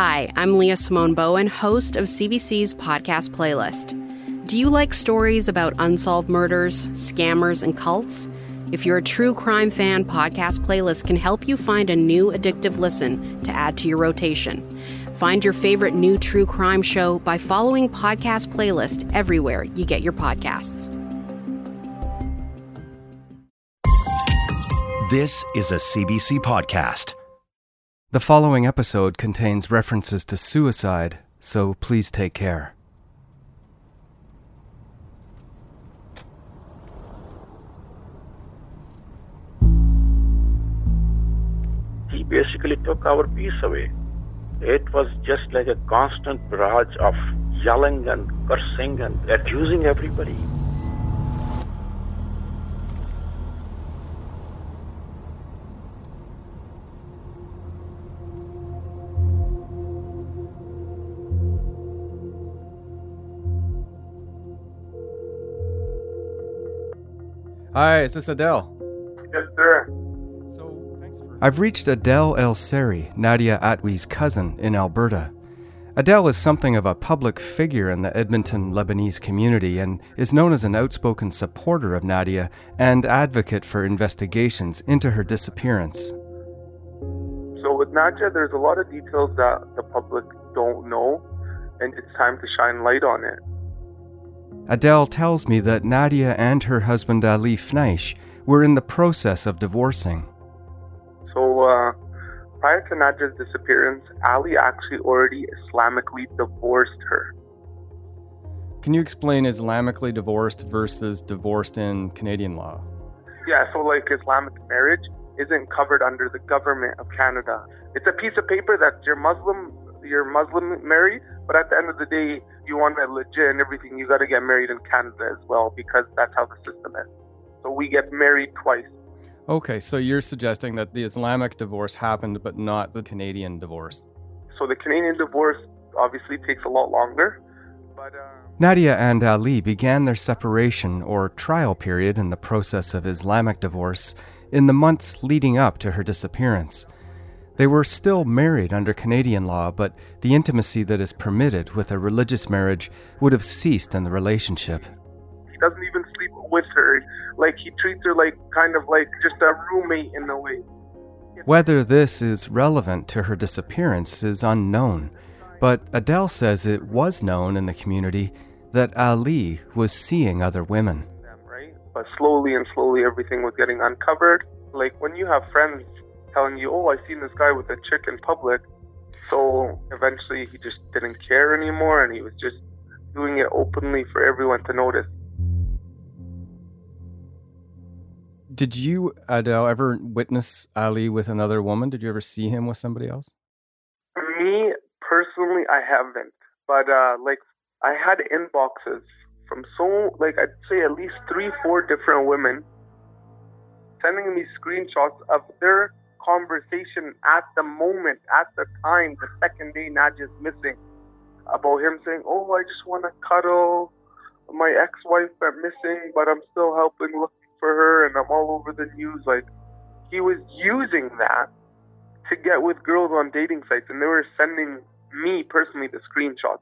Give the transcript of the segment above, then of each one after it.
Hi, I'm Leah Simone Bowen, host of CBC's podcast playlist. Do you like stories about unsolved murders, scammers, and cults? If you're a true crime fan, podcast playlist can help you find a new addictive listen to add to your rotation. Find your favorite new true crime show by following podcast playlist everywhere you get your podcasts. This is a CBC podcast. The following episode contains references to suicide, so please take care. He basically took our peace away. It was just like a constant barrage of yelling and cursing and accusing everybody. Hi, is this Adele? Yes, sir. So, thanks for... I've reached Adele El Seri, Nadia Atwi's cousin in Alberta. Adele is something of a public figure in the Edmonton Lebanese community and is known as an outspoken supporter of Nadia and advocate for investigations into her disappearance. So with Nadia, there's a lot of details that the public don't know, and it's time to shine light on it. Adele tells me that Nadia and her husband Ali Fneish were in the process of divorcing. So, prior to Nadia's disappearance, Ali actually already Islamically divorced her. Can you explain Islamically divorced versus divorced in Canadian law? Yeah, so like Islamic marriage isn't covered under the government of Canada. It's a piece of paper that you're Muslim married, but at the end of the day, you want that legit and everything, you got to get married in Canada as well, because that's how the system is. So we get married twice. Okay, so you're suggesting that the Islamic divorce happened, but not the Canadian divorce. So the Canadian divorce obviously takes a lot longer. But Nadia and Ali began their separation or trial period in the process of Islamic divorce in the months leading up to her disappearance. They were still married under Canadian law, but the intimacy that is permitted with a religious marriage would have ceased in the relationship. He doesn't even sleep with her. Like, he treats her like kind of like just a roommate in a way. Whether this is relevant to her disappearance is unknown, but Adele says it was known in the community that Ali was seeing other women. Right? But slowly and slowly everything was getting uncovered. Like, when you have friends telling you, oh, I've seen this guy with a chick in public. So eventually he just didn't care anymore, and he was just doing it openly for everyone to notice. Did you, Adele, ever witness Ali with another woman? Did you ever see him with somebody else? Me, personally, I haven't. But, I had inboxes from I'd say at least 3-4 different women sending me screenshots of their conversation at the moment, at the time, the second day Nadia's missing, about him saying, oh, I just want to cuddle, my ex-wife went missing, but I'm still helping look for her, and I'm all over the news. Like, he was using that to get with girls on dating sites, and they were sending me personally the screenshots.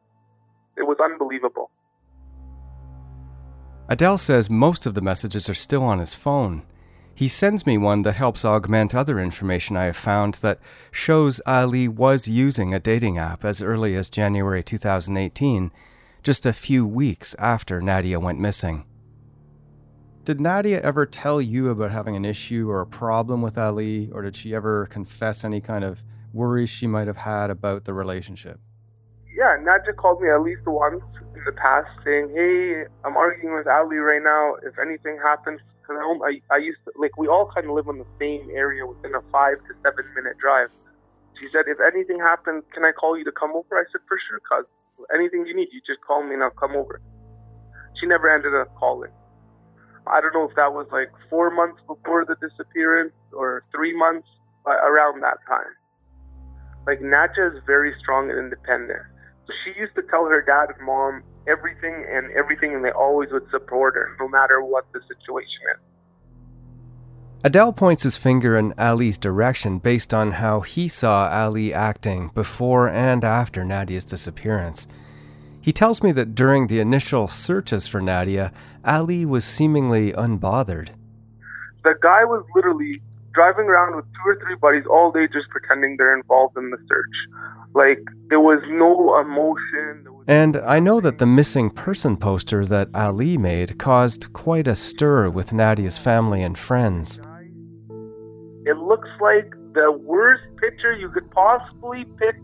It was unbelievable. Adele says most of the messages are still on his phone. He sends me one that helps augment other information I have found that shows Ali was using a dating app as early as January 2018, just a few weeks after Nadia went missing. Did Nadia ever tell you about having an issue or a problem with Ali, or did she ever confess any kind of worries she might have had about the relationship? Yeah, Nadia called me at least once in the past saying, hey, I'm arguing with Ali right now. If anything happens, I used to, we all kind of live in the same area within a 5 to 7 minute drive. She said, if anything happens, can I call you to come over? I said, for sure, cuz. Anything you need, you just call me and I'll come over. She never ended up calling. I don't know if that was 4 months before the disappearance or 3 months, but around that time. Nadia is very strong and independent. So she used to tell her dad and mom everything, and they always would support her, no matter what the situation is. Adele points his finger in Ali's direction based on how he saw Ali acting before and after Nadia's disappearance. He tells me that during the initial searches for Nadia, Ali was seemingly unbothered. The guy was literally driving around with two or three buddies all day just pretending they're involved in the search. Like, there was no emotion. And I know that the missing person poster that Ali made caused quite a stir with Nadia's family and friends. It looks like the worst picture you could possibly pick.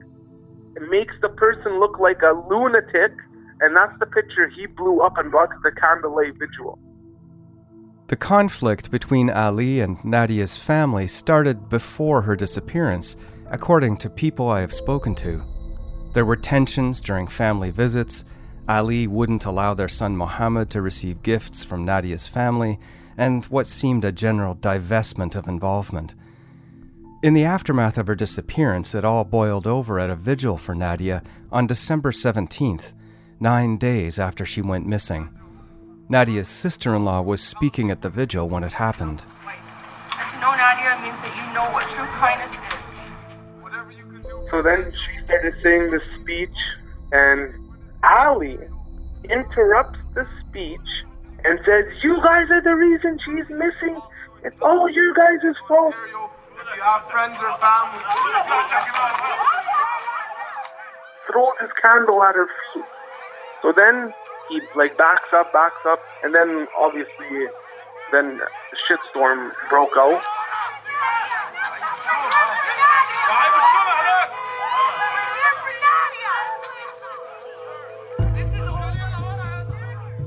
It makes the person look like a lunatic, and that's the picture he blew up and brought to the candlelight vigil. The conflict between Ali and Nadia's family started before her disappearance, according to people I have spoken to. There were tensions during family visits. Ali wouldn't allow their son Muhammad to receive gifts from Nadia's family, and what seemed a general divestment of involvement. In the aftermath of her disappearance, it all boiled over at a vigil for Nadia on December 17th, 9 days after she went missing. Nadia's sister-in-law was speaking at the vigil when it happened. To know Nadia means that you know what true kindness is. Whatever you can do. So then she started saying this speech, and Ali interrupts the speech and says, "You guys are the reason she's missing. It's all you guys' fault. Our friends or family." Throws his candle at her feet. So then he backs up, and then obviously then a shitstorm broke out.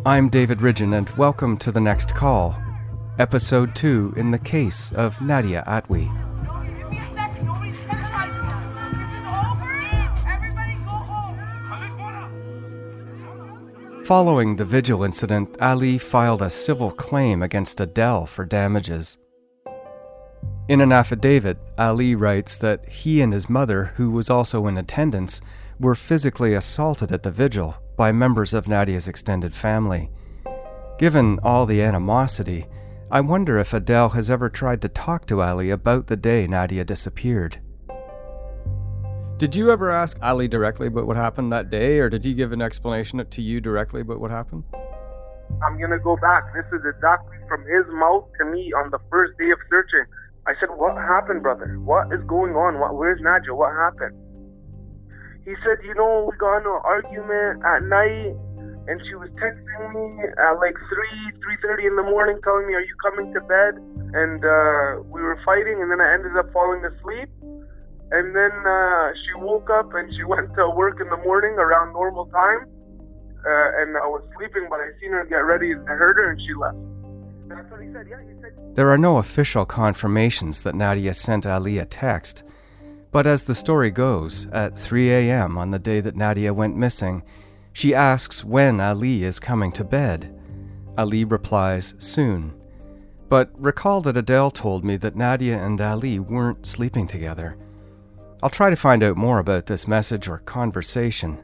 I'm David Ridgen, and welcome to The Next Call, Episode 2 in the case of Nadia Atwi. Following the vigil incident, Ali filed a civil claim against Adele for damages. In an affidavit, Ali writes that he and his mother, who was also in attendance, were physically assaulted at the vigil by members of Nadia's extended family. Given all the animosity, I wonder if Adele has ever tried to talk to Ali about the day Nadia disappeared. Did you ever ask Ali directly about what happened that day, or did he give an explanation to you directly about what happened? I'm going to go back. This is exactly from his mouth to me on the first day of searching. I said, "What happened, brother? What is going on? Where's Nadia? What happened?" He said, "We got into an argument at night, and she was texting me at 3:30 in the morning telling me, 'Are you coming to bed?' And we were fighting, and then I ended up falling asleep. And then she woke up and she went to work in the morning around normal time. And I was sleeping, but I seen her get ready and heard her, and she left." That's what he said. Yeah, he said. There are no official confirmations that Nadia sent Ali a text. But as the story goes, at 3 a.m. on the day that Nadia went missing, she asks when Ali is coming to bed. Ali replies, "Soon." But recall that Adele told me that Nadia and Ali weren't sleeping together. I'll try to find out more about this message or conversation.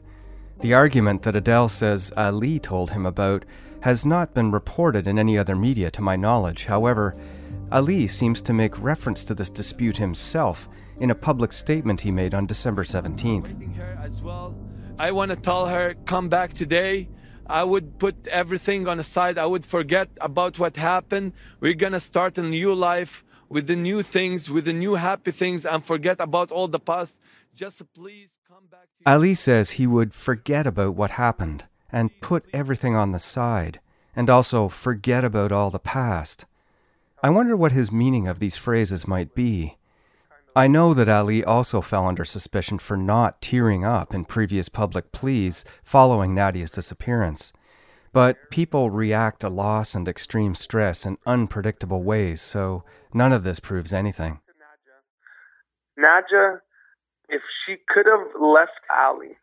The argument that Adele says Ali told him about has not been reported in any other media to my knowledge. However, Ali seems to make reference to this dispute himself in a public statement he made on December 17th. "I want to tell her, come back today. I would put everything on the side. I would forget about what happened. We're going to start a new life with the new things, with the new happy things, and forget about all the past. Just please come back to..." Ali says he would forget about what happened and put everything on the side, and also forget about all the past. I wonder what his meaning of these phrases might be. I know that Ali also fell under suspicion for not tearing up in previous public pleas following Nadia's disappearance. But people react to loss and extreme stress in unpredictable ways, so none of this proves anything. Nadia, if she could have left Ali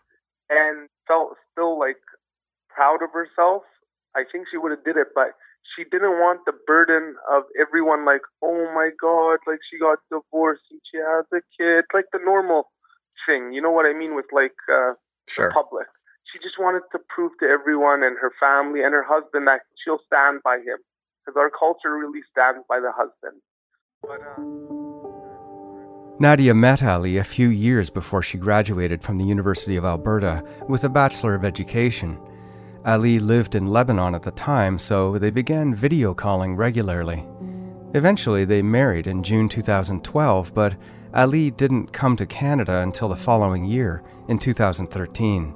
and felt still proud of herself, I think she would have did it, but she didn't want the burden of everyone "Oh my God, she got divorced and she has a kid," the normal thing. You know what I mean with sure. The public. She just wanted to prove to everyone and her family and her husband that she'll stand by him, because our culture really stands by the husband. Nadia met Ali a few years before she graduated from the University of Alberta with a Bachelor of Education. Ali lived in Lebanon at the time, so they began video calling regularly. Eventually, they married in June 2012, but Ali didn't come to Canada until the following year, in 2013.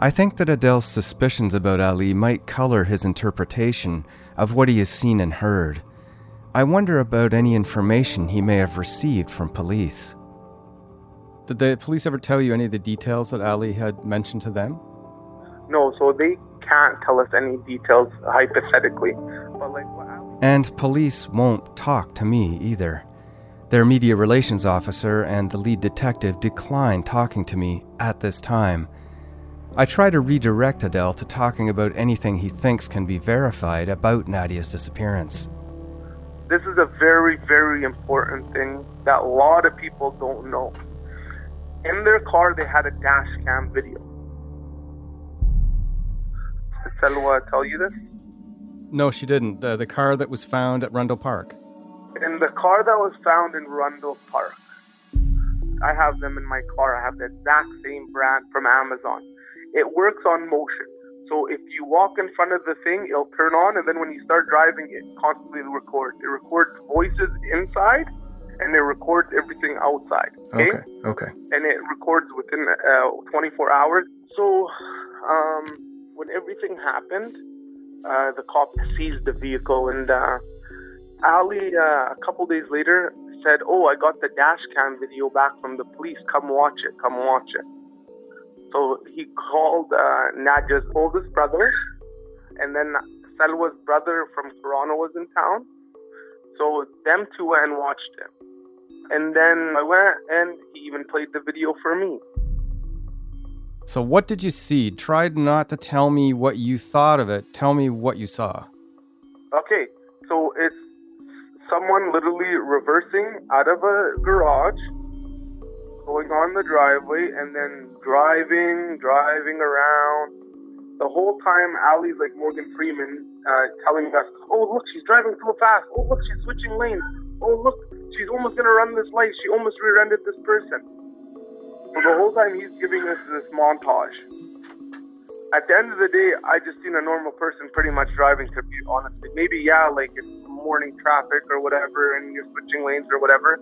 I think that Adele's suspicions about Ali might color his interpretation of what he has seen and heard. I wonder about any information he may have received from police. Did the police ever tell you any of the details that Ali had mentioned to them? No, so they can't tell us any details hypothetically. But and police won't talk to me either. Their media relations officer and the lead detective declined talking to me at this time. I try to redirect Adele to talking about anything he thinks can be verified about Nadia's disappearance. This is a very, very important thing that a lot of people don't know. In their car, they had a dash cam video. Did Salwa tell you this? No, she didn't. The car that was found at Rundle Park. In the car that was found in Rundle Park, I have them in my car. I have the exact same brand from Amazon. It works on motion. So if you walk in front of the thing, it'll turn on, and then when you start driving, it constantly records. It records voices inside, and it records everything outside. Okay. And it records within 24 hours. So when everything happened, the cop seized the vehicle, and Ali, a couple days later, said, "Oh, I got the dash cam video back from the police. Come watch it. So he called Nadia's oldest brother, and then Salwa's brother from Toronto was in town. So them two went and watched him. And then I went, and he even played the video for me. So what did you see? Try not to tell me what you thought of it. Tell me what you saw. Okay, so it's someone literally reversing out of a garage, going on the driveway, and then driving around. The whole time, Ali's like Morgan Freeman, telling us, "Oh, look, she's driving so fast. Oh, look, she's switching lanes. Oh, look, she's almost going to run this light. She almost rear-ended this person." So the whole time, he's giving us this montage. At the end of the day, I just seen a normal person pretty much driving, to be honest. Maybe, yeah, like it's morning traffic or whatever, and you're switching lanes or whatever.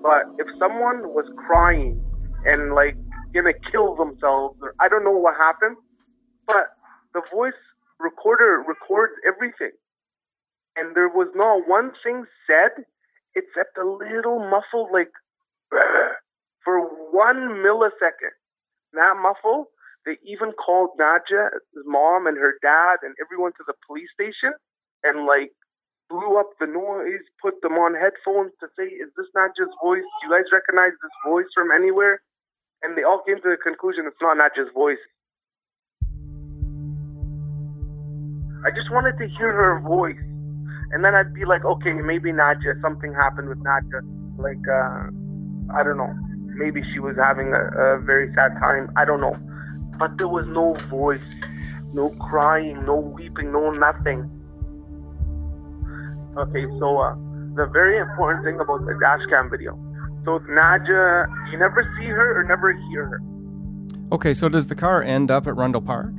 But if someone was crying and, like, gonna kill themselves, or I don't know what happened, but the voice recorder records everything. And there was not one thing said except a little muffled, like, for 1 millisecond. That muffle, they even called Nadia's mom and her dad and everyone to the police station and, like, blew up the noise, put them on headphones to say, "Is this Nadia's voice? Do you guys recognize this voice from anywhere?" And they all came to the conclusion it's not Nadia's voice. I just wanted to hear her voice. And then I'd be like, okay, maybe Nadia, something happened with Nadia. Like, I don't know. Maybe she was having a very sad time. I don't know. But there was no voice, no crying, no weeping, no nothing. Okay, so the very important thing about the dash cam video. So Nadia, you never see her or never hear her. Okay, so does the car end up at Rundle Park?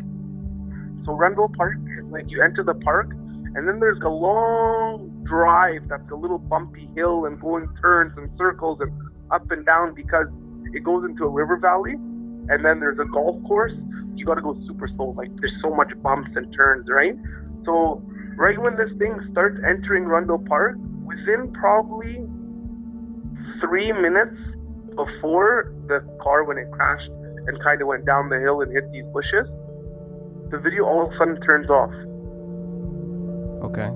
So Rundle Park, like you enter the park, and then there's a long drive that's a little bumpy hill and going turns and circles and up and down because it goes into a river valley, and then there's a golf course. You got to go super slow. Like there's so much bumps and turns, right? So right when this thing starts entering Rundle Park, within probably 3 minutes before the car when it crashed and kind of went down the hill and hit these bushes, the video all of a sudden turns off. Okay.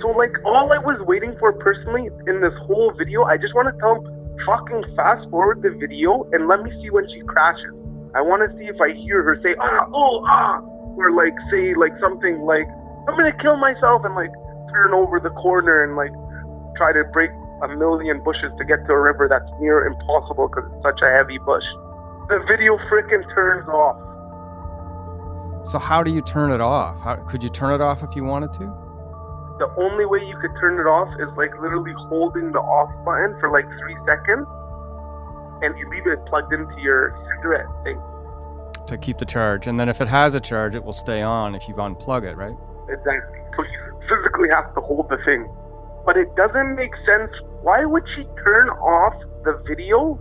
So like all I was waiting for personally in this whole video, I just want to tell him, fucking fast forward the video and let me see when she crashes. I want to see if I hear her say, "Ah, oh, ah," or like say like something like, "I'm gonna kill myself," and like turn over the corner and like try to break a million bushes to get to a river that's near impossible because it's such a heavy bush. The video freaking turns off. So how do you turn it off? Could you turn it off if you wanted to? the only way you could turn it off is like literally holding the off button for like 3 seconds, and you leave it plugged into your cigarette thing. To keep the charge, and then if it has a charge, it will stay on if you unplug it, right? Exactly. So you physically have to hold the thing. But it doesn't make sense. Why would she turn off the video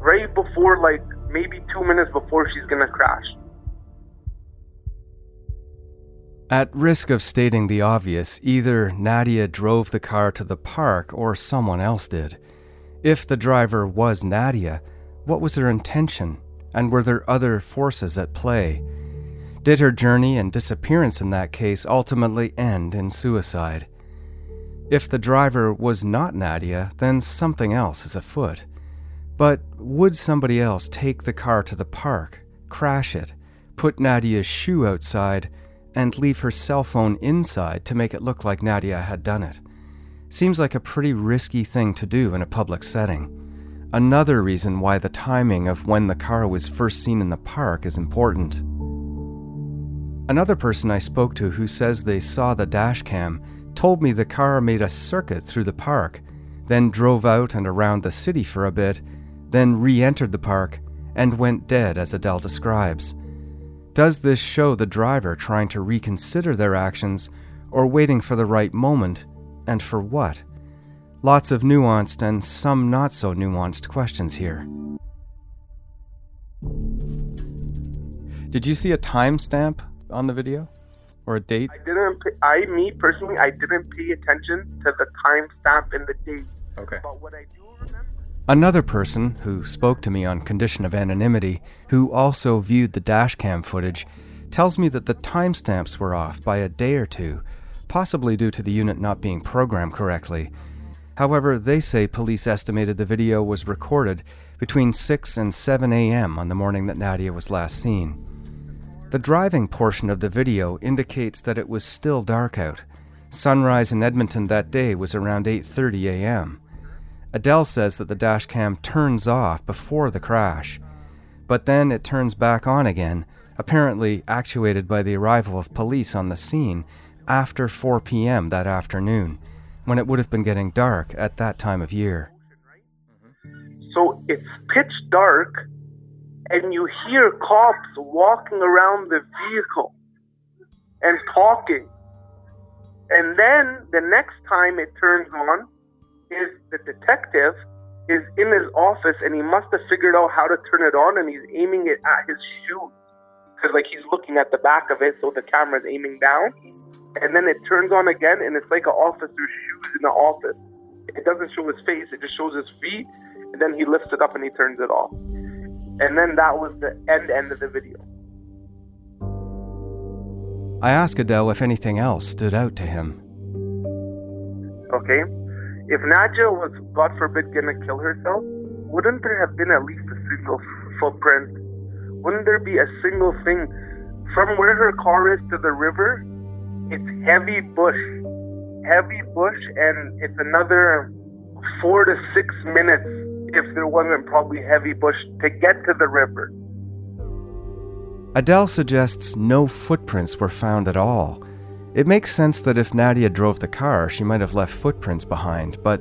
right before, like, maybe 2 minutes before she's gonna crash? At risk of stating the obvious, either Nadia drove the car to the park or someone else did. If the driver was Nadia, what was her intention? And were there other forces at play? Did her journey and disappearance in that case ultimately end in suicide? If the driver was not Nadia, then something else is afoot. But would somebody else take the car to the park, crash it, put Nadia's shoe outside, and leave her cell phone inside to make it look like Nadia had done it? Seems like a pretty risky thing to do in a public setting. Another reason why the timing of when the car was first seen in the park is important. Another person I spoke to who says they saw the dash cam told me the car made a circuit through the park, then drove out and around the city for a bit, then re-entered the park, and went dead as Adele describes. Does this show the driver trying to reconsider their actions, or waiting for the right moment, and for what? Lots of nuanced and some not so nuanced questions here. Did you see a timestamp on the video? Or a date? I personally didn't pay attention to the timestamp in the date. Okay. But what I do remember... Another person who spoke to me on condition of anonymity, who also viewed the dashcam footage, tells me that the timestamps were off by a day or two, possibly due to the unit not being programmed correctly. However, they say police estimated the video was recorded between 6 and 7 a.m. on the morning that Nadia was last seen. The driving portion of the video indicates that it was still dark out. Sunrise in Edmonton that day was around 8:30 a.m. Adele says that the dashcam turns off before the crash, but then it turns back on again, apparently actuated by the arrival of police on the scene after 4 p.m. that afternoon, when it would have been getting dark at that time of year. So it's pitch dark, and you hear cops walking around the vehicle and talking. And then the next time it turns on is the detective is in his office, and he must have figured out how to turn it on, and he's aiming it at his shoe. Because like he's looking at the back of it, so the camera's aiming down. And then it turns on again, and it's like an officer's shoes in the office. It doesn't show his face, it just shows his feet, and then he lifts it up and he turns it off. And then that was the end of the video. I asked Adele if anything else stood out to him. Okay. If Nadia was, God forbid, going to kill herself, wouldn't there have been at least a single footprint? Wouldn't there be a single thing? From where her car is to the river, it's heavy bush. Heavy bush, and it's another 4 to 6 minutes if there wasn't probably heavy bush to get to the river. Adele suggests no footprints were found at all. It makes sense that if Nadia drove the car, she might have left footprints behind, but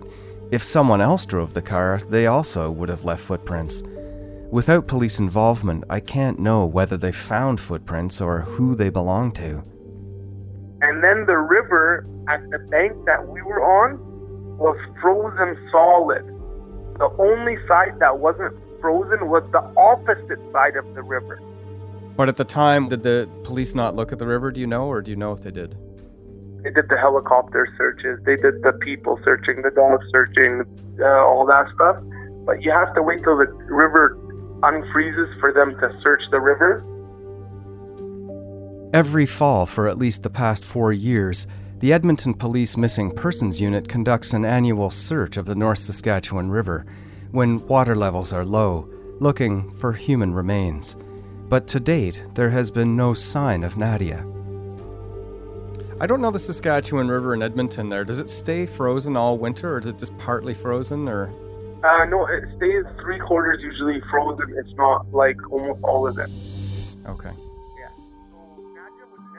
if someone else drove the car, they also would have left footprints. Without police involvement, I can't know whether they found footprints or who they belong to. And then the river at the bank that we were on was frozen solid. The only side that wasn't frozen was the opposite side of the river. But at the time, did the police not look at the river, do you know, or do you know if they did? They did the helicopter searches, they did the people searching, the dog searching, all that stuff. But you have to wait till the river unfreezes for them to search the river. Every fall for at least the past 4 years, the Edmonton Police Missing Persons Unit conducts an annual search of the North Saskatchewan River when water levels are low, looking for human remains. But to date, there has been no sign of Nadia. I don't know the Saskatchewan River in Edmonton there. Does it stay frozen all winter, or is it just partly frozen? Or no, it stays 3/4 usually frozen. It's not like almost all of it. Okay.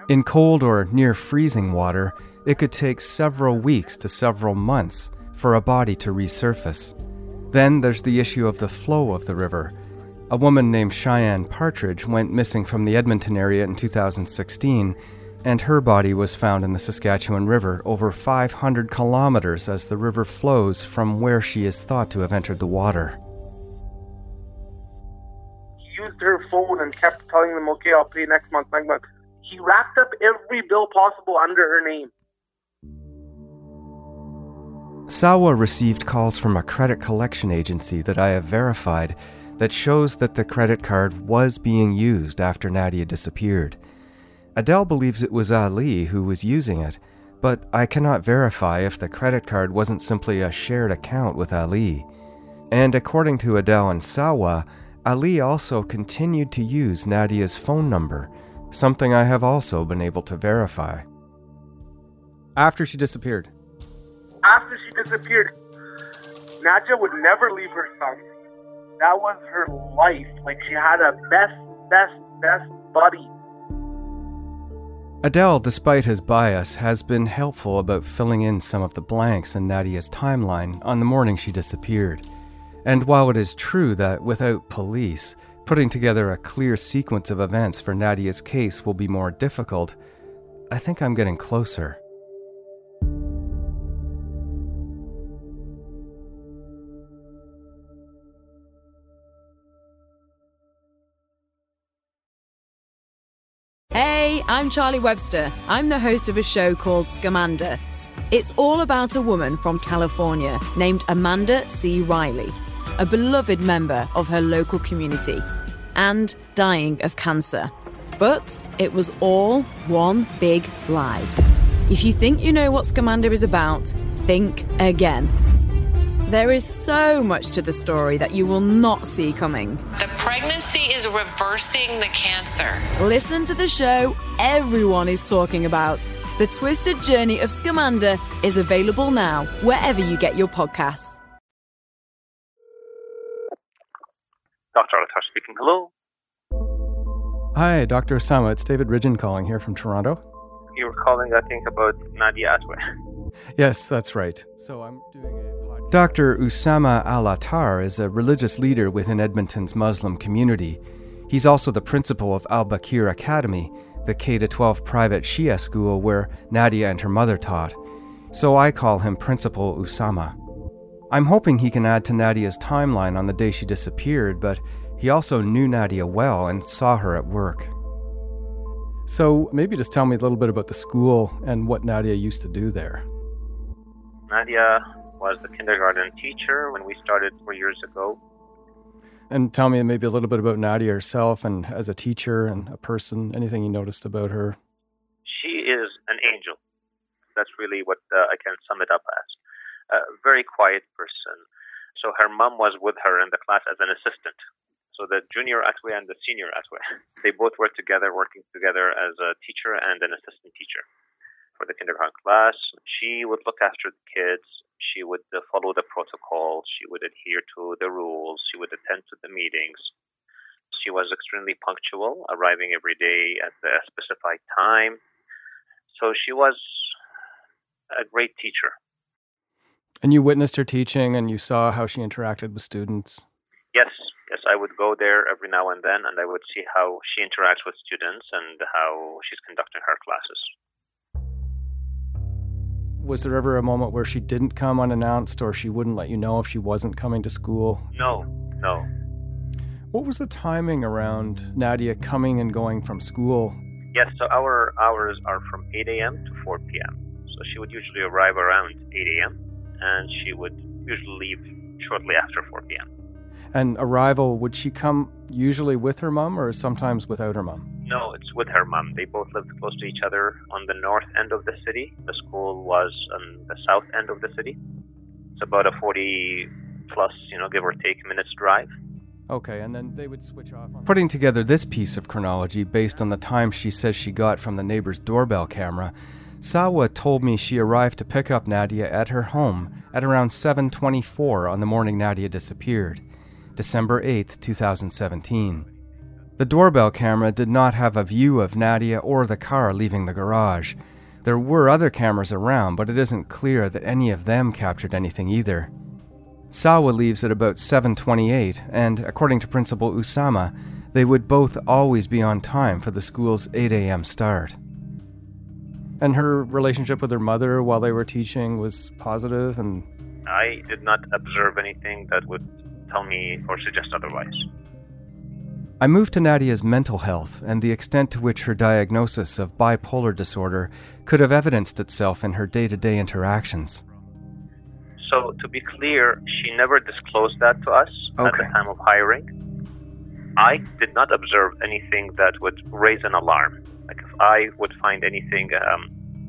In cold or near freezing water, it could take several weeks to several months for a body to resurface. Then there's the issue of the flow of the river. A woman named Cheyenne Partridge went missing from the Edmonton area in 2016, and her body was found in the Saskatchewan River, over 500 kilometers as the river flows from where she is thought to have entered the water. She used her phone and kept telling them, okay, I'll pay next month. She racked up every bill possible under her name. Salwa received calls from a credit collection agency that I have verified that shows that the credit card was being used after Nadia disappeared. Adele believes it was Ali who was using it, but I cannot verify if the credit card wasn't simply a shared account with Ali. And according to Adele and Salwa, Ali also continued to use Nadia's phone number, something I have also been able to verify. After she disappeared, Nadia would never leave her son. That was her life. Like, she had a best buddy. Adele, despite his bias, has been helpful about filling in some of the blanks in Nadia's timeline on the morning she disappeared. And while it is true that, without police, putting together a clear sequence of events for Nadia's case will be more difficult, I think I'm getting closer. Hey, I'm Charlie Webster. I'm the host of a show called Scamander. It's all about a woman from California named Amanda C. Riley, a beloved member of her local community, and dying of cancer. But it was all one big lie. If you think you know what Scamander is about, think again. There is so much to the story that you will not see coming. The pregnancy is reversing the cancer. Listen to the show everyone is talking about. The Twisted Journey of Scamander is available now wherever you get your podcasts. Dr. Al-Attar speaking. Hello. Hi, Dr. Usama. It's David Ridgen calling here from Toronto. You were calling, I think, about Nadia Atwi. Yes, that's right. So I'm doing a podcast. Dr. Usama Al-Attar is a religious leader within Edmonton's Muslim community. He's also the principal of Al-Bakir Academy, the K-12 private Shia school where Nadia and her mother taught. So I call him Principal Usama. I'm hoping he can add to Nadia's timeline on the day she disappeared, but he also knew Nadia well and saw her at work. So maybe just tell me a little bit about the school and what Nadia used to do there. Nadia was a kindergarten teacher when we started 4 years ago. And tell me maybe a little bit about Nadia herself and as a teacher and a person, anything you noticed about her. She is an angel. That's really what I can sum it up as. A very quiet person. So her mom was with her in the class as an assistant. So the junior Atwi and the senior Atwi, they both were together, working together as a teacher and an assistant teacher for the kindergarten class. She would look after the kids. She would follow the protocol. She would adhere to the rules. She would attend to the meetings. She was extremely punctual, arriving every day at the specified time. So she was a great teacher. And you witnessed her teaching and you saw how she interacted with students? Yes, I would go there every now and then and I would see how she interacts with students and how she's conducting her classes. Was there ever a moment where she didn't come unannounced or she wouldn't let you know if she wasn't coming to school? No. What was the timing around Nadia coming and going from school? Yes, so our hours are from 8 a.m. to 4 p.m. So she would usually arrive around 8 a.m. and she would usually leave shortly after 4 p.m. And arrival, would she come usually with her mom or sometimes without her mom? No, it's with her mom. They both lived close to each other on the north end of the city. The school was on the south end of the city. It's about a 40-plus, give or take, minutes drive. Okay, and then they would switch off. Putting together this piece of chronology based on the time she says she got from the neighbor's doorbell camera, Salwa told me she arrived to pick up Nadia at her home at around 7:24 on the morning Nadia disappeared, December 8, 2017. The doorbell camera did not have a view of Nadia or the car leaving the garage, There were other cameras around, but it isn't clear that any of them captured anything either. Salwa leaves at about 7:28, and according to Principal Usama, they would both always be on time for the school's 8 a.m. start. And her relationship with her mother while they were teaching was positive and... I did not observe anything that would tell me or suggest otherwise. I moved to Nadia's mental health and the extent to which her diagnosis of bipolar disorder could have evidenced itself in her day-to-day interactions. So, to be clear, she never disclosed that to us at the time of hiring. I did not observe anything that would raise an alarm. Like, if I would find anything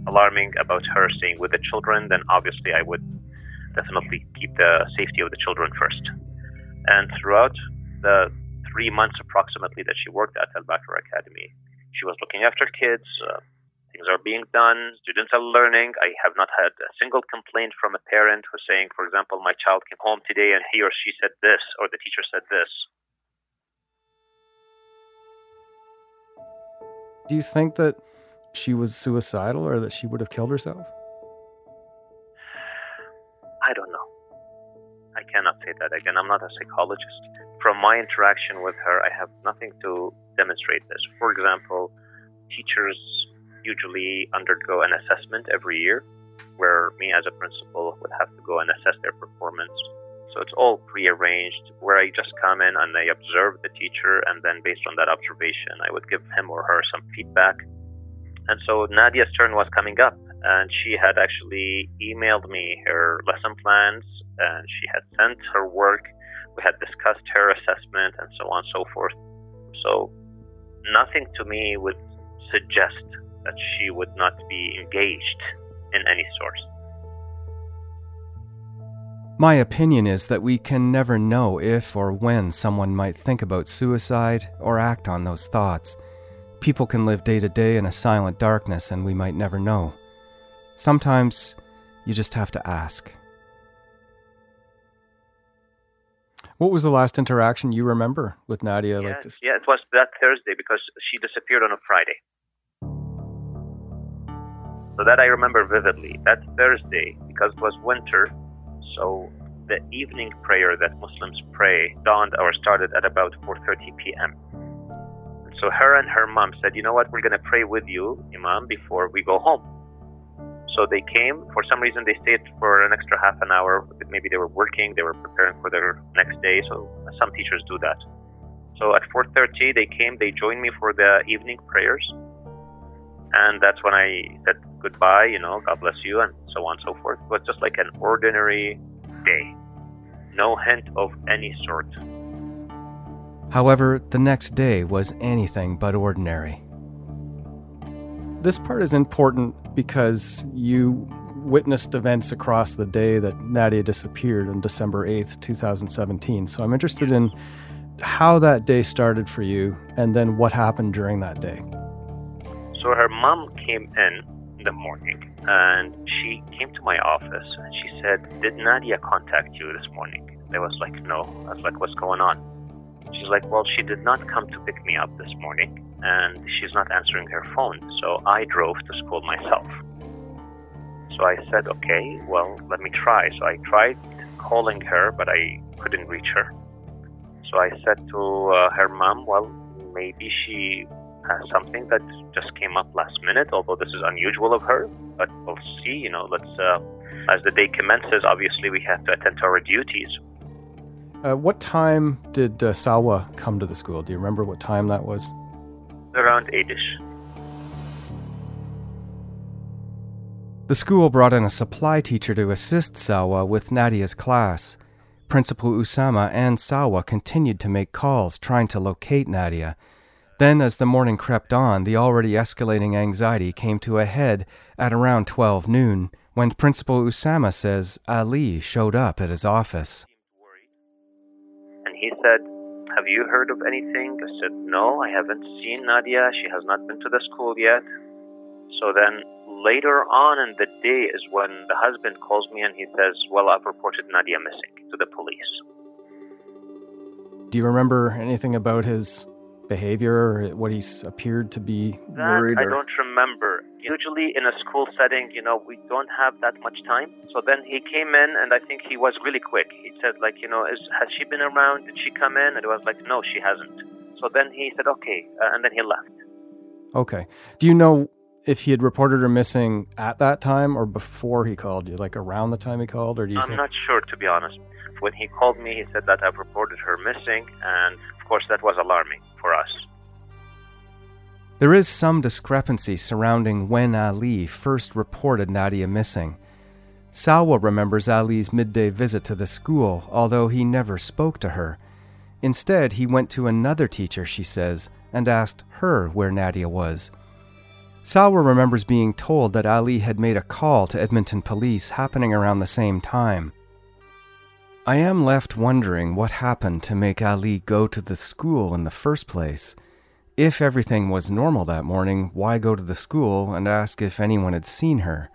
alarming about her staying with the children, then obviously I would definitely keep the safety of the children first. And throughout the 3 months approximately that she worked at Al-Bakir Academy, she was looking after kids, things are being done, students are learning. I have not had a single complaint from a parent who's saying, for example, my child came home today and he or she said this, or the teacher said this. Do you think that she was suicidal or that she would have killed herself? I don't know. I cannot say that. Again, I'm not a psychologist. From my interaction with her, I have nothing to demonstrate this. For example, teachers usually undergo an assessment every year where me as a principal would have to go and assess their performance. So it's all prearranged where I just come in and I observe the teacher, and then based on that observation, I would give him or her some feedback. And so Nadia's turn was coming up, and she had actually emailed me her lesson plans, and she had sent her work. We had discussed her assessment and so on and so forth. So nothing to me would suggest that she would not be engaged in any source. My opinion is that we can never know if or when someone might think about suicide or act on those thoughts. People can live day to day in a silent darkness and we might never know. Sometimes you just have to ask. What was the last interaction you remember with Nadia? Yeah, it was that Thursday because she disappeared on a Friday. So that I remember vividly. That Thursday, because it was winter, so the evening prayer that Muslims pray dawned or started at about 4:30 p.m. So her and her mom said, you know what, we're going to pray with you, Imam, before we go home. So they came. For some reason, they stayed for an extra half an hour. Maybe they were working. They were preparing for their next day. So some teachers do that. So at 4:30, they came. They joined me for the evening prayers. And that's when I said goodbye, you know, God bless you, and so on and so forth. It was just like an ordinary day. No hint of any sort. However, the next day was anything but ordinary. This part is important because you witnessed events across the day that Nadia disappeared on December 8th, 2017. So I'm interested in how that day started for you and then what happened during that day. So her mom came in the morning and she came to my office and she said, did Nadia contact you this morning? I was like, no. I was like, what's going on? She's like, well, she did not come to pick me up this morning and she's not answering her phone. So I drove to school myself. So I said, okay, well, let me try. So I tried calling her, but I couldn't reach her. So I said to her mom, well, maybe she has something that just came up last minute, although this is unusual of her, but we'll see, you know, let's, as the day commences, obviously we have to attend to our duties. What time did Salwa come to the school? Do you remember what time that was? Around 8-ish. The school brought in a supply teacher to assist Salwa with Nadia's class. Principal Usama and Salwa continued to make calls trying to locate Nadia. Then, as the morning crept on, the already escalating anxiety came to a head at around 12 noon, when Principal Usama says Ali showed up at his office. And he said, have you heard of anything? I said, no, I haven't seen Nadia. She has not been to the school yet. So then later on in the day is when the husband calls me and he says, well, I've reported Nadia missing to the police. Do you remember anything about his behavior or what he appeared to be worried? I don't remember. Usually in a school setting, you know, we don't have that much time. So then he came in, and I think he was really quick. He said, like, you know, has she been around? Did she come in? And I was like, no, she hasn't. So then he said, okay, and then he left. Okay. Do you know if he had reported her missing at that time or before he called you, like around the time he called, or do you think? I'm not sure, to be honest. When he called me, he said that I've reported her missing, and of course that was alarming for us. There is some discrepancy surrounding when Ali first reported Nadia missing. Salwa remembers Ali's midday visit to the school, although he never spoke to her. Instead, he went to another teacher, she says, and asked her where Nadia was. Salwa remembers being told that Ali had made a call to Edmonton police happening around the same time. I am left wondering what happened to make Ali go to the school in the first place. If everything was normal that morning, why go to the school and ask if anyone had seen her?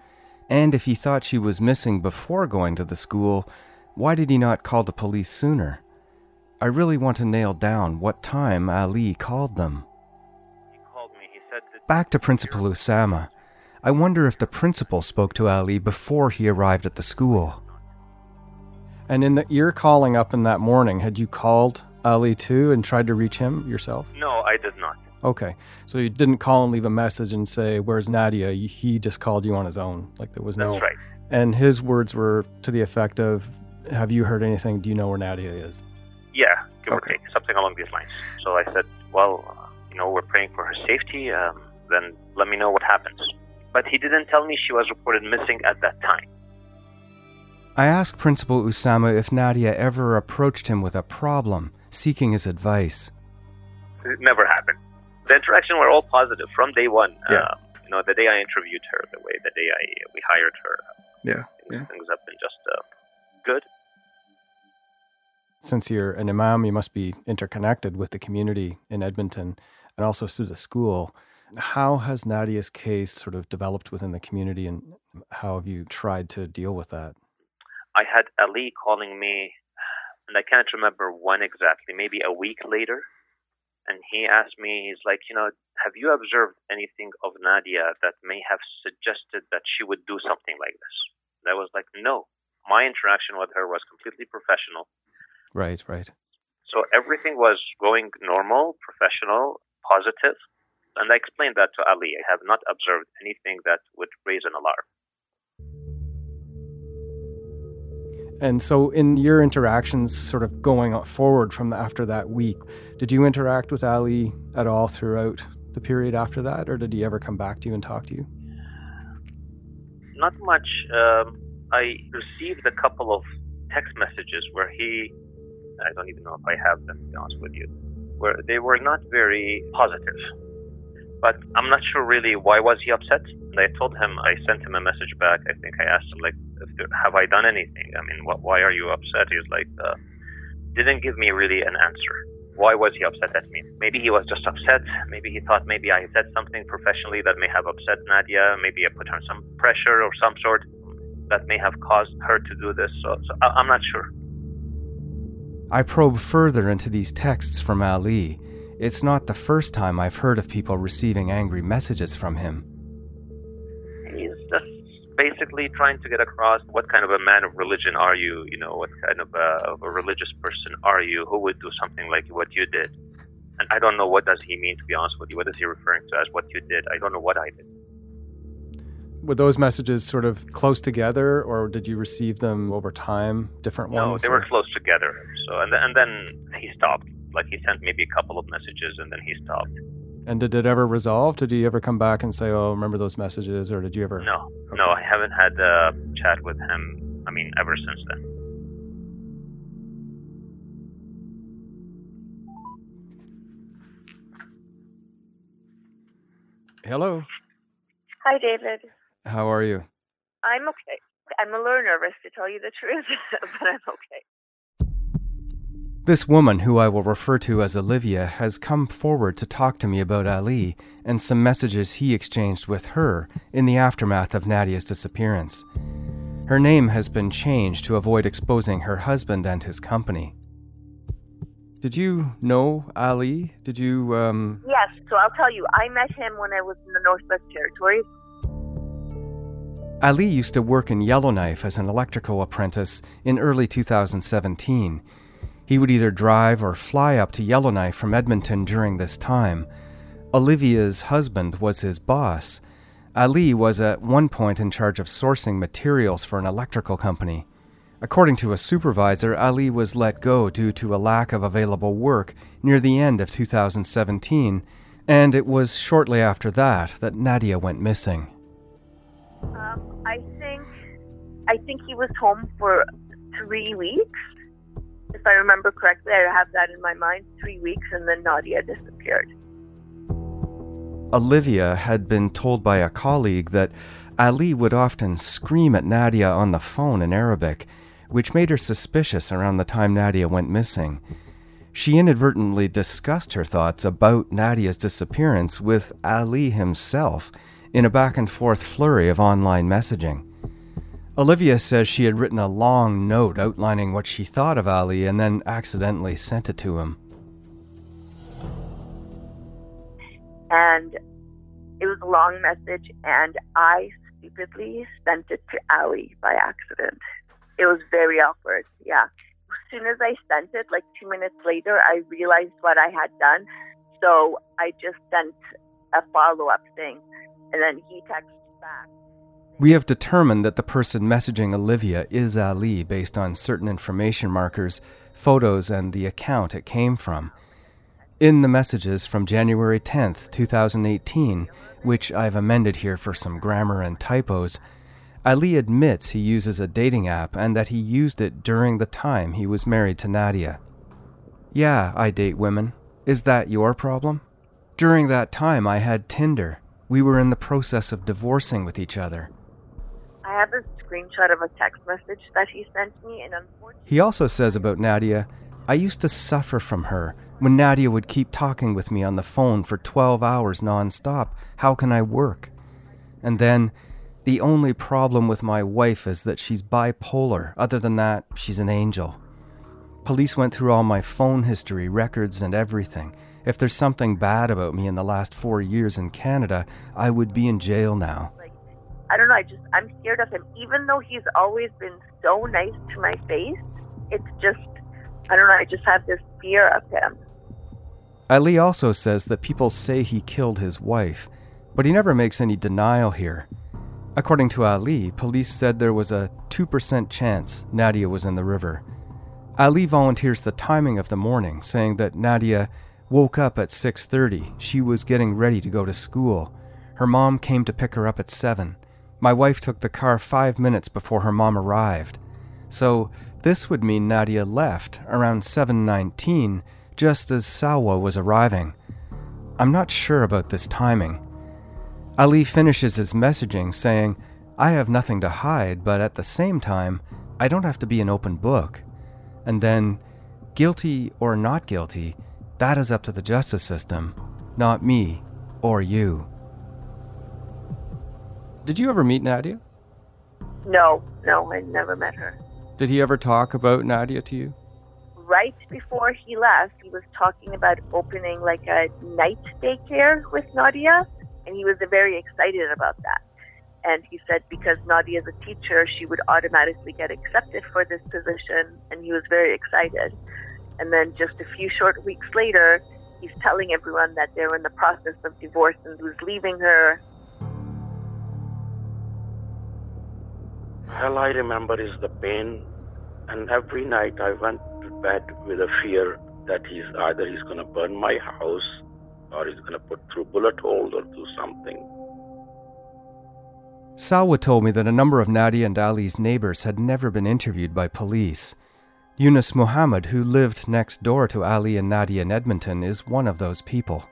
And if he thought she was missing before going to the school, why did he not call the police sooner? I really want to nail down what time Ali called them. Back to Principal Usama. I wonder if the principal spoke to Ali before he arrived at the school. And in the ear calling up in that morning, had you called Ali too and tried to reach him yourself? No, I did not. Okay. So you didn't call and leave a message and say, where's Nadia? He just called you on his own. Like there was no... That's right. And his words were to the effect of, have you heard anything? Do you know where Nadia is? Yeah, give or take, something along these lines. So I said, well, you know, we're praying for her safety. Then let me know what happens. But he didn't tell me she was reported missing at that time. I asked Principal Usama if Nadia ever approached him with a problem, seeking his advice. It never happened. The interaction were all positive from day one. Yeah. You know, the day I interviewed her, the day we hired her. Yeah. Things have been just good. Since you're an imam, you must be interconnected with the community in Edmonton and also through the school. How has Nadia's case sort of developed within the community, and how have you tried to deal with that? I had Ali calling me, and I can't remember when exactly, maybe a week later. And he asked me, he's like, you know, have you observed anything of Nadia that may have suggested that she would do something like this? And I was like, no. My interaction with her was completely professional. Right. So everything was going normal, professional, positive. And I explained that to Ali. I have not observed anything that would raise an alarm. And so in your interactions sort of going forward from after that week, did you interact with Ali at all throughout the period after that? Or did he ever come back to you and talk to you? Not much. I received a couple of text messages where I don't even know if I have them, to be honest with you, where they were not very positive. But I'm not sure really why was he upset. And I told him, I sent him a message back. I think I asked him, like, have I done anything? I mean, why are you upset? He's like, didn't give me really an answer. Why was he upset at me? Maybe he was just upset. Maybe he thought maybe I said something professionally that may have upset Nadia. Maybe I put her some pressure or some sort that may have caused her to do this. So I'm not sure. I probe further into these texts from Ali. It's not the first time I've heard of people receiving angry messages from him. He's just basically trying to get across, what kind of a man of religion are you? You know, what kind of a religious person are you? Who would do something like what you did? And I don't know what does he mean, to be honest with you. What is he referring to as what you did? I don't know what I did. Were those messages sort of close together, or did you receive them over time, different ones? No, they were close together. So, and then he stopped. Like, he sent maybe a couple of messages, and then he stopped. And did it ever resolve? Did he ever come back and say, oh, remember those messages, or did you ever... No, okay. No, I haven't had a chat with him, I mean, ever since then. Hello. Hi, David. How are you? I'm okay. I'm a little nervous, to tell you the truth, but I'm okay. This woman, who I will refer to as Olivia, has come forward to talk to me about Ali and some messages he exchanged with her in the aftermath of Nadia's disappearance. Her name has been changed to avoid exposing her husband and his company. Did you know Ali? Did you... Yes, so I'll tell you. I met him when I was in the Northwest Territories. Ali used to work in Yellowknife as an electrical apprentice in early 2017. He would either drive or fly up to Yellowknife from Edmonton during this time. Olivia's husband was his boss. Ali was at one point in charge of sourcing materials for an electrical company. According to a supervisor, Ali was let go due to a lack of available work near the end of 2017, and it was shortly after that that Nadia went missing. I think he was home for 3 weeks. If I remember correctly, I have that in my mind, 3 weeks, and then Nadia disappeared. Olivia had been told by a colleague that Ali would often scream at Nadia on the phone in Arabic, which made her suspicious around the time Nadia went missing. She inadvertently discussed her thoughts about Nadia's disappearance with Ali himself in a back-and-forth flurry of online messaging. Olivia says she had written a long note outlining what she thought of Ali and then accidentally sent it to him. And it was a long message, and I stupidly sent it to Ali by accident. It was very awkward, yeah. As soon as I sent it, like 2 minutes later, I realized what I had done. So I just sent a follow-up thing, and then he texted back. We have determined that the person messaging Olivia is Ali based on certain information markers, photos, and the account it came from. In the messages from January 10th, 2018, which I've amended here for some grammar and typos, Ali admits he uses a dating app and that he used it during the time he was married to Nadia. Yeah, I date women. Is that your problem? During that time, I had Tinder. We were in the process of divorcing with each other. I have a screenshot of a text message that he sent me, and unfortunately... He also says about Nadia, I used to suffer from her. When Nadia would keep talking with me on the phone for 12 hours nonstop, how can I work? And then, the only problem with my wife is that she's bipolar. Other than that, she's an angel. Police went through all my phone history, records, and everything. If there's something bad about me in the last 4 years in Canada, I would be in jail now. I don't know, I'm scared of him. Even though he's always been so nice to my face, it's just, I don't know, I just have this fear of him. Ali also says that people say he killed his wife, but he never makes any denial here. According to Ali, police said there was a 2% chance Nadia was in the river. Ali volunteers the timing of the morning, saying that Nadia woke up at 6:30. She was getting ready to go to school. Her mom came to pick her up at 7. My wife took the car 5 minutes before her mom arrived. So this would mean Nadia left around 7:19, just as Salwa was arriving. I'm not sure about this timing. Ali finishes his messaging saying, I have nothing to hide, but at the same time, I don't have to be an open book. And then, guilty or not guilty, that is up to the justice system, not me or you. Did you ever meet Nadia? No, I never met her. Did he ever talk about Nadia to you? Right before he left, he was talking about opening like a night daycare with Nadia, and he was very excited about that. And he said because Nadia is a teacher, she would automatically get accepted for this position, and he was very excited. And then just a few short weeks later, he's telling everyone that they're in the process of divorce and was leaving her. All I remember is the pain, and every night I went to bed with a fear that he's going to burn my house, or he's going to put through bullet holes or do something. Salwa told me that a number of Nadia and Ali's neighbors had never been interviewed by police. Younus Muhammad, who lived next door to Ali and Nadia in Edmonton, is one of those people.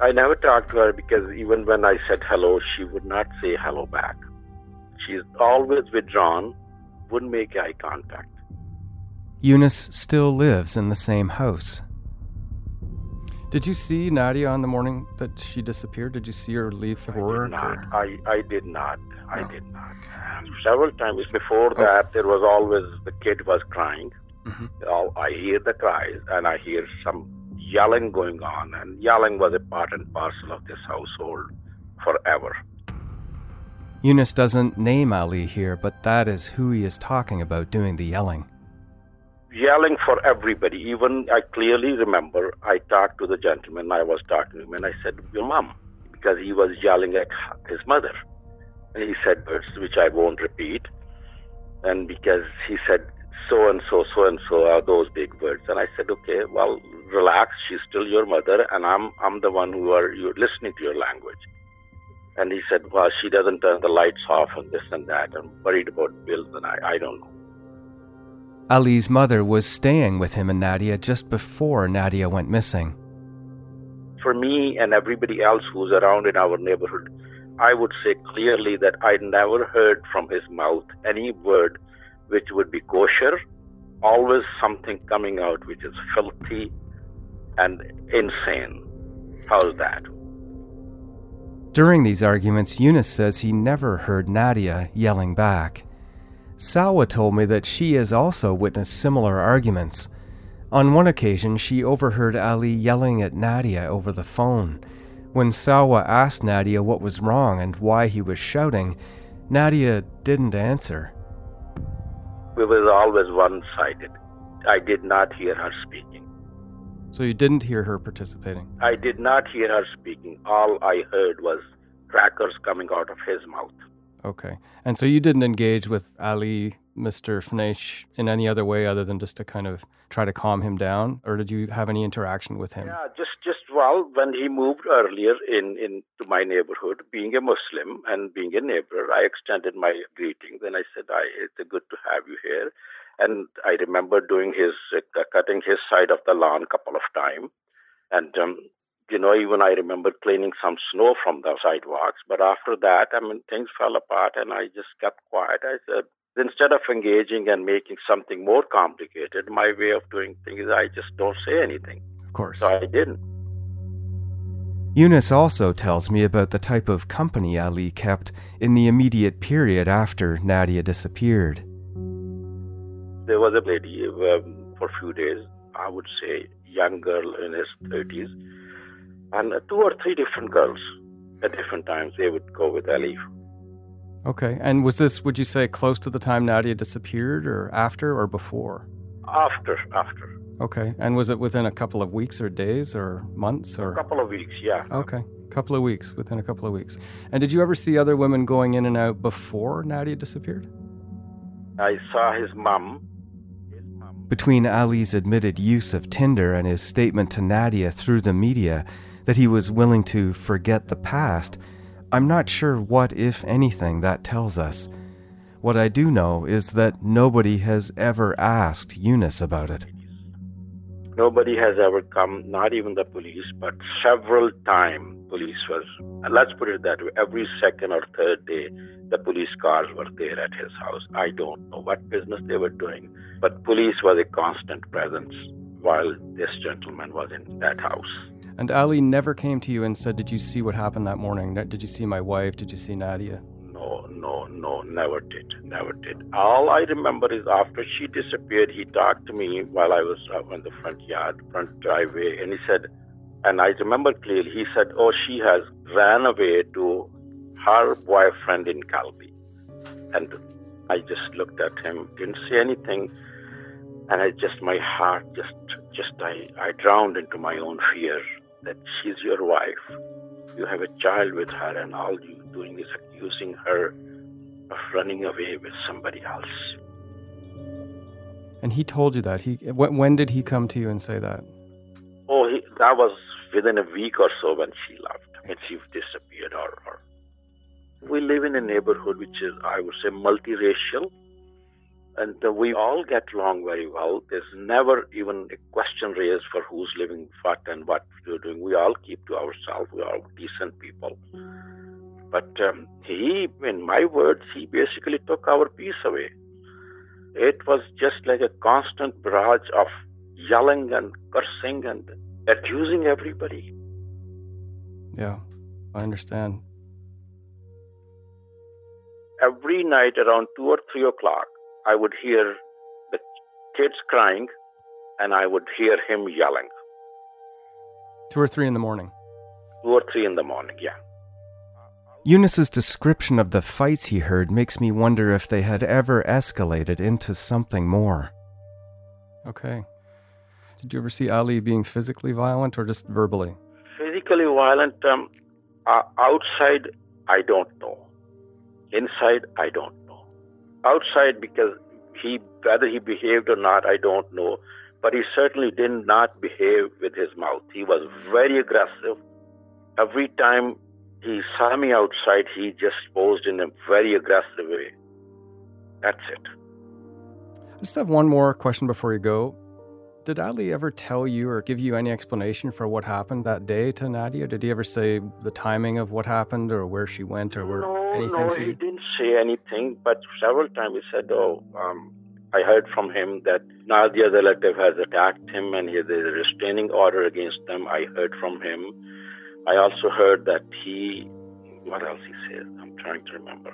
I never talked to her because even when I said hello, she would not say hello back. She's always withdrawn, wouldn't make eye contact. Younus still lives in the same house. Did you see Nadia on the morning that she disappeared? Did you see her leave for work? I did not. Several times before that, there was always, the kid was crying. Mm-hmm. I hear the cries and I hear some yelling going on, and yelling was a part and parcel of this household forever. Younus doesn't name Ali here, but that is who he is talking about doing the yelling. Yelling for everybody. Even I clearly remember I talked to the gentleman, I was talking to him, and I said, "Your mom," because he was yelling at his mother. And he said words which I won't repeat, and because he said, so and so are those big words. And I said, okay, well, relax, she's still your mother, and I'm the one who are you're listening to your language. And he said, well, she doesn't turn the lights off and this and that. I'm worried about bills and I don't know. Ali's mother was staying with him and Nadia just before Nadia went missing. For me and everybody else who's around in our neighborhood, I would say clearly that I never heard from his mouth any word which would be kosher, always something coming out which is filthy and insane. How's that? During these arguments, Younus says he never heard Nadia yelling back. Salwa told me that she has also witnessed similar arguments. On one occasion, she overheard Ali yelling at Nadia over the phone. When Salwa asked Nadia what was wrong and why he was shouting, Nadia didn't answer. It was always one-sided. I did not hear her speaking. So you didn't hear her participating? I did not hear her speaking. All I heard was crackers coming out of his mouth. Okay. And so you didn't engage with Ali, Mr. Fneish, in any other way other than just to kind of try to calm him down? Or did you have any interaction with him? Yeah, well, when he moved earlier into my neighborhood, being a Muslim and being a neighbor, I extended my greetings and I said, it's good to have you here. And I remember doing cutting his side of the lawn a couple of times. And, even I remember cleaning some snow from the sidewalks. But after that, things fell apart and I just kept quiet. I said, instead of engaging and making something more complicated, my way of doing things is I just don't say anything. Of course. So I didn't. Younus also tells me about the type of company Ali kept in the immediate period after Nadia disappeared. There was a lady for a few days, I would say, young girl in his 30s, and 2 or 3 different girls at different times. They would go with Ali. Okay, and was this, would you say, close to the time Nadia disappeared, or after or before? After. Okay, and was it within a couple of weeks or days or months? Or? A couple of weeks, yeah. Okay, within a couple of weeks. And did you ever see other women going in and out before Nadia disappeared? I saw his mom. Between Ali's admitted use of Tinder and his statement to Nadia through the media that he was willing to forget the past, I'm not sure what, if anything, that tells us. What I do know is that nobody has ever asked Younus about it. Nobody has ever come, not even the police, but several times police was, and let's put it that way, every second or third day, the police cars were there at his house. I don't know what business they were doing, but police was a constant presence while this gentleman was in that house. And Ali never came to you and said, did you see what happened that morning? Did you see my wife? Did you see Nadia? No, never did. All I remember is after she disappeared, he talked to me while I was out in the front driveway, and he said, and I remember clearly, he said, oh, she has ran away to her boyfriend in Calgary. And I just looked at him, didn't say anything, and my heart I drowned into my own fear that she's your wife. You have a child with her, and all you're doing is accusing her of running away with somebody else. And he told you that? When did he come to you and say that? Oh, that was within a week or so when she left, when she disappeared. We live in a neighborhood which is, I would say, multiracial, and we all get along very well. There's never even a question raised for who's living what and what you're doing. We all keep to ourselves. We are decent people. But he, in my words, he basically took our peace away. It was just like a constant barrage of yelling and cursing and accusing everybody. Yeah, I understand. Every night around 2 or 3 o'clock, I would hear the kids crying, and I would hear him yelling. 2 or 3 in the morning? 2 or 3 in the morning, yeah. Younus's description of the fights he heard makes me wonder if they had ever escalated into something more. Okay. Did you ever see Ali being physically violent or just verbally? Physically violent, outside, I don't know. Inside, I don't know. Outside, because whether he behaved or not, I don't know. But he certainly did not behave with his mouth. He was very aggressive. Every time he saw me outside, he just posed in a very aggressive way. That's it. I just have one more question before you go. Did Ali ever tell you or give you any explanation for what happened that day to Nadia? Did he ever say the timing of what happened or where she went or where he didn't say anything, but several times he said, I heard from him that Nadia's relative has attacked him and there's a restraining order against them. I heard from him. I also heard that what else he said? I'm trying to remember.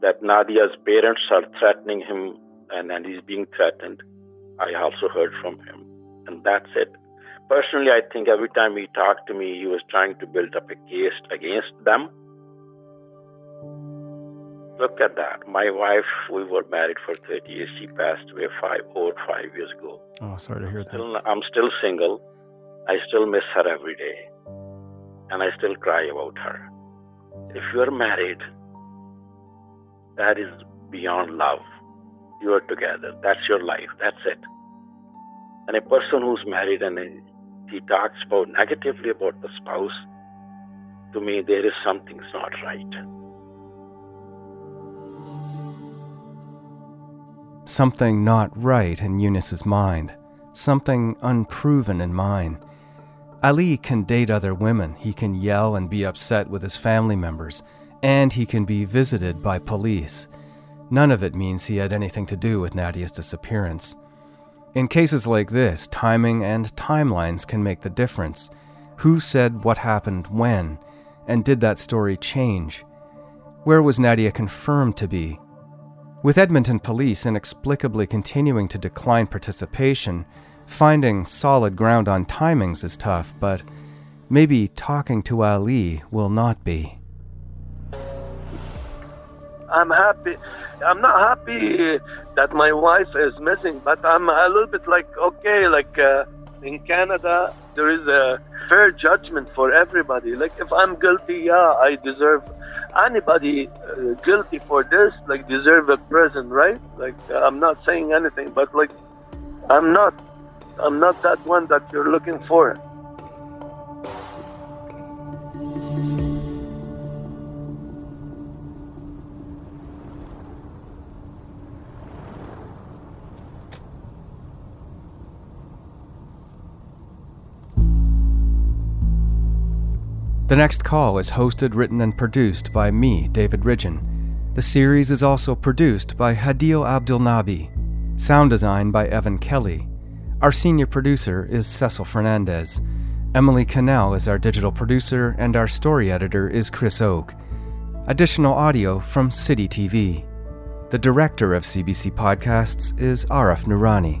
That Nadia's parents are threatening him and he's being threatened. I also heard from him. And that's it. Personally, I think every time he talked to me, he was trying to build up a case against them. Look at that. My wife, we were married for 30 years. She passed away over 5 years ago. Oh, sorry to hear that. I'm still single. I still miss her every day. And I still cry about her. If you're married, that is beyond love. You are together. That's your life. That's it. And a person who's married and he talks about negatively about the spouse, to me, there is something's not right. Something not right in Eunice's mind. Something unproven in mine. Ali can date other women. He can yell and be upset with his family members. And he can be visited by police. None of it means he had anything to do with Nadia's disappearance. In cases like this, timing and timelines can make the difference. Who said what happened when, and did that story change? Where was Nadia confirmed to be? With Edmonton police inexplicably continuing to decline participation, finding solid ground on timings is tough, but maybe talking to Ali will not be. I'm happy. I'm not happy that my wife is missing, but I'm a little bit like, okay, like in Canada, there is a fair judgment for everybody. Like if I'm guilty, I deserve, anybody guilty for this, like deserve a prison, right? Like I'm not saying anything, but like I'm not that one that you're looking for. The Next Call is hosted, written, and produced by me, David Ridgen. The series is also produced by Hadil Abdulnabi. Sound design by Evan Kelly. Our senior producer is Cecil Fernandez. Emily Cannell is our digital producer, and our story editor is Chris Oak. Additional audio from City TV. The director of CBC Podcasts is Arif Nurani.